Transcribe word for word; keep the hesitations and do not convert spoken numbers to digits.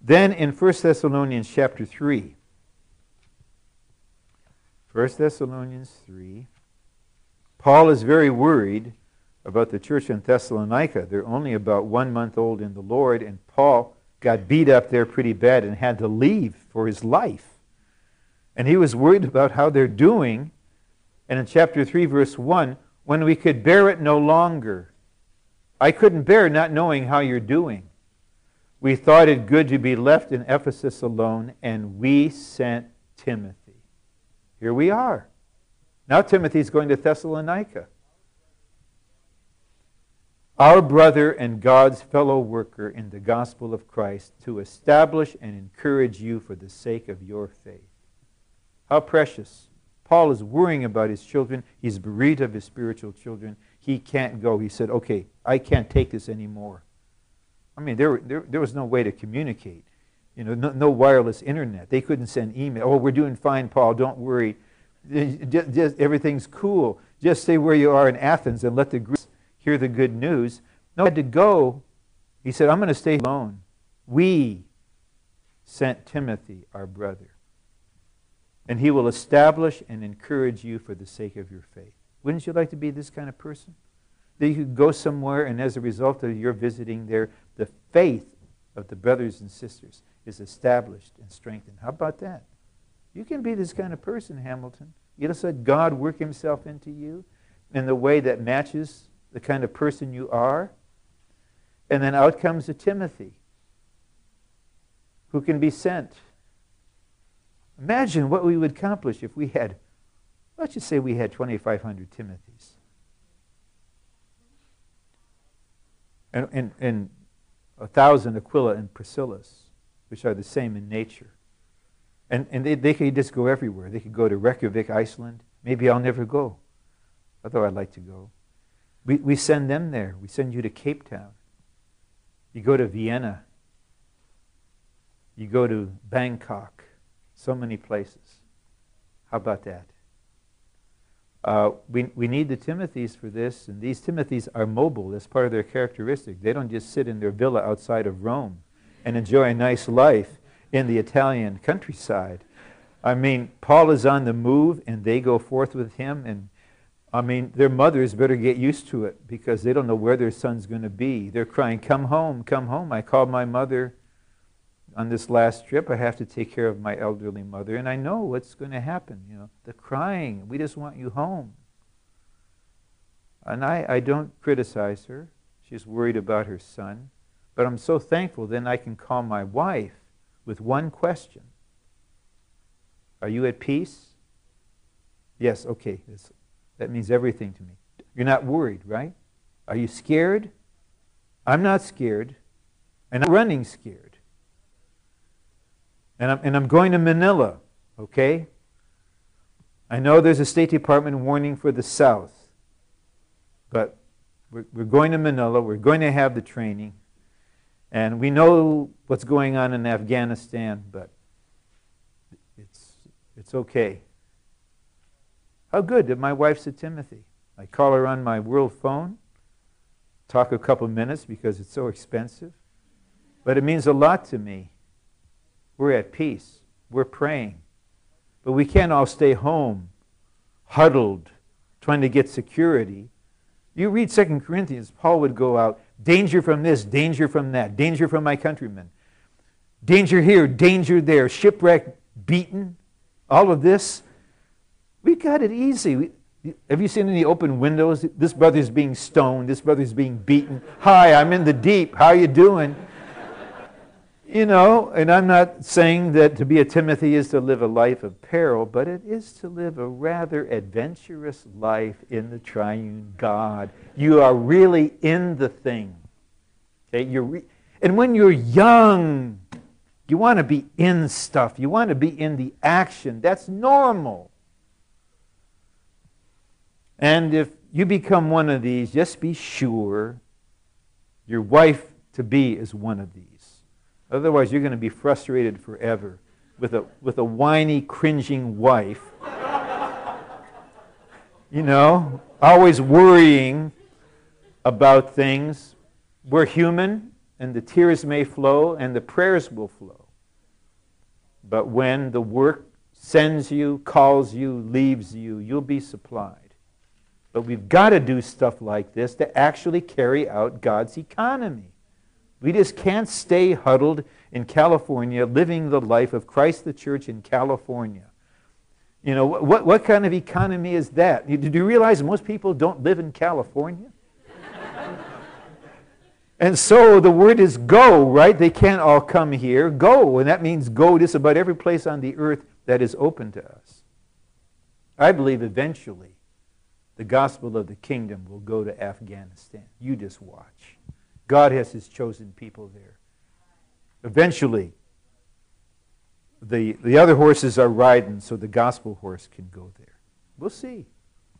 Then in First Thessalonians chapter three, First Thessalonians three, Paul is very worried about the church in Thessalonica. They're only about one month old in the Lord, and Paul got beat up there pretty bad and had to leave for his life. And he was worried about how they're doing. And in chapter three, verse one, when we could bear it no longer, I couldn't bear not knowing how you're doing. We thought it good to be left in Ephesus alone, and we sent Timothy. Here we are. Now Timothy's going to Thessalonica. Our brother and God's fellow worker in the gospel of Christ, to establish and encourage you for the sake of your faith. How precious. Paul is worrying about his children. He's bereaved of his spiritual children. He can't go. He said, okay, I can't take this anymore. I mean, there, there, there was no way to communicate. You know, no, no wireless internet. They couldn't send email. Oh, we're doing fine, Paul. Don't worry. Just, just, everything's cool. Just stay where you are in Athens and let the Greeks hear the good news. No, I had to go. He said, I'm going to stay alone. We sent Timothy, our brother. And he will establish and encourage you for the sake of your faith. Wouldn't you like to be this kind of person? That you could go somewhere, and as a result of your visiting there, the faith of the brothers and sisters is established and strengthened. How about that? You can be this kind of person, Hamilton. You just let God work himself into you in the way that matches the kind of person you are. And then out comes a Timothy who can be sent. Imagine what we would accomplish if we had, let's just say we had twenty-five hundred Timothys. And, and, and a thousand Aquila and Priscillas, which are the same in nature. And, and they, they could just go everywhere. They could go to Reykjavik, Iceland. Maybe I'll never go, although I'd like to go. We, we send them there. We send you to Cape Town. You go to Vienna. You go to Bangkok. So many places. How about that? Uh, we, we need the Timothys for this, and these Timothys are mobile. That's part of their characteristic. They don't just sit in their villa outside of Rome and enjoy a nice life in the Italian countryside. I mean, Paul is on the move, and they go forth with him, and I mean, their mothers better get used to it because they don't know where their son's going to be. They're crying, come home, come home. I called my mother on this last trip. I have to take care of my elderly mother, and I know what's going to happen. You know, the crying, we just want you home. And I, I don't criticize her. She's worried about her son. But I'm so thankful then I can call my wife with one question. Are you at peace? Yes, okay. That's, that means everything to me. You're not worried, right? Are you scared? I'm not scared. And I'm running scared. And I'm, and I'm going to Manila, okay? I know there's a State Department warning for the South, but we're, we're going to Manila, we're going to have the training, and we know what's going on in Afghanistan, but it's, it's okay. How good that my wife's a Timothy. I call her on my world phone, talk a couple minutes because it's so expensive, but it means a lot to me. We're at peace. We're praying. But we can't all stay home, huddled, trying to get security. You read Second Corinthians, Paul would go out, danger from this, danger from that, danger from my countrymen. Danger here, danger there, shipwrecked, beaten, all of this. We got it easy. We, have you seen any open windows? This brother's being stoned, this brother's being beaten. Hi, I'm in the deep, how you doing? You know, and I'm not saying that to be a Timothy is to live a life of peril, but it is to live a rather adventurous life in the triune God. You are really in the thing. Okay? You're re and when you're young, you want to be in stuff. You want to be in the action. That's normal. And if you become one of these, just be sure your wife-to-be is one of these. Otherwise, you're going to be frustrated forever with a, with a whiny, cringing wife. You know, always worrying about things. We're human. and the tears may flow, and the prayers will flow. But when the work sends you, calls you, leaves you, you'll be supplied. But we've got to do stuff like this to actually carry out God's economy. We just can't stay huddled in California, living the life of Christ the Church in California. You know, what, what kind of economy is that? Did you realize most people don't live in California? And so the word is go, right? They can't all come here. Go, and that means go to about every place on the earth that is open to us. I believe eventually the gospel of the kingdom will go to Afghanistan. You just watch. God has His chosen people there. Eventually, the, the other horses are riding, so the gospel horse can go there. We'll see.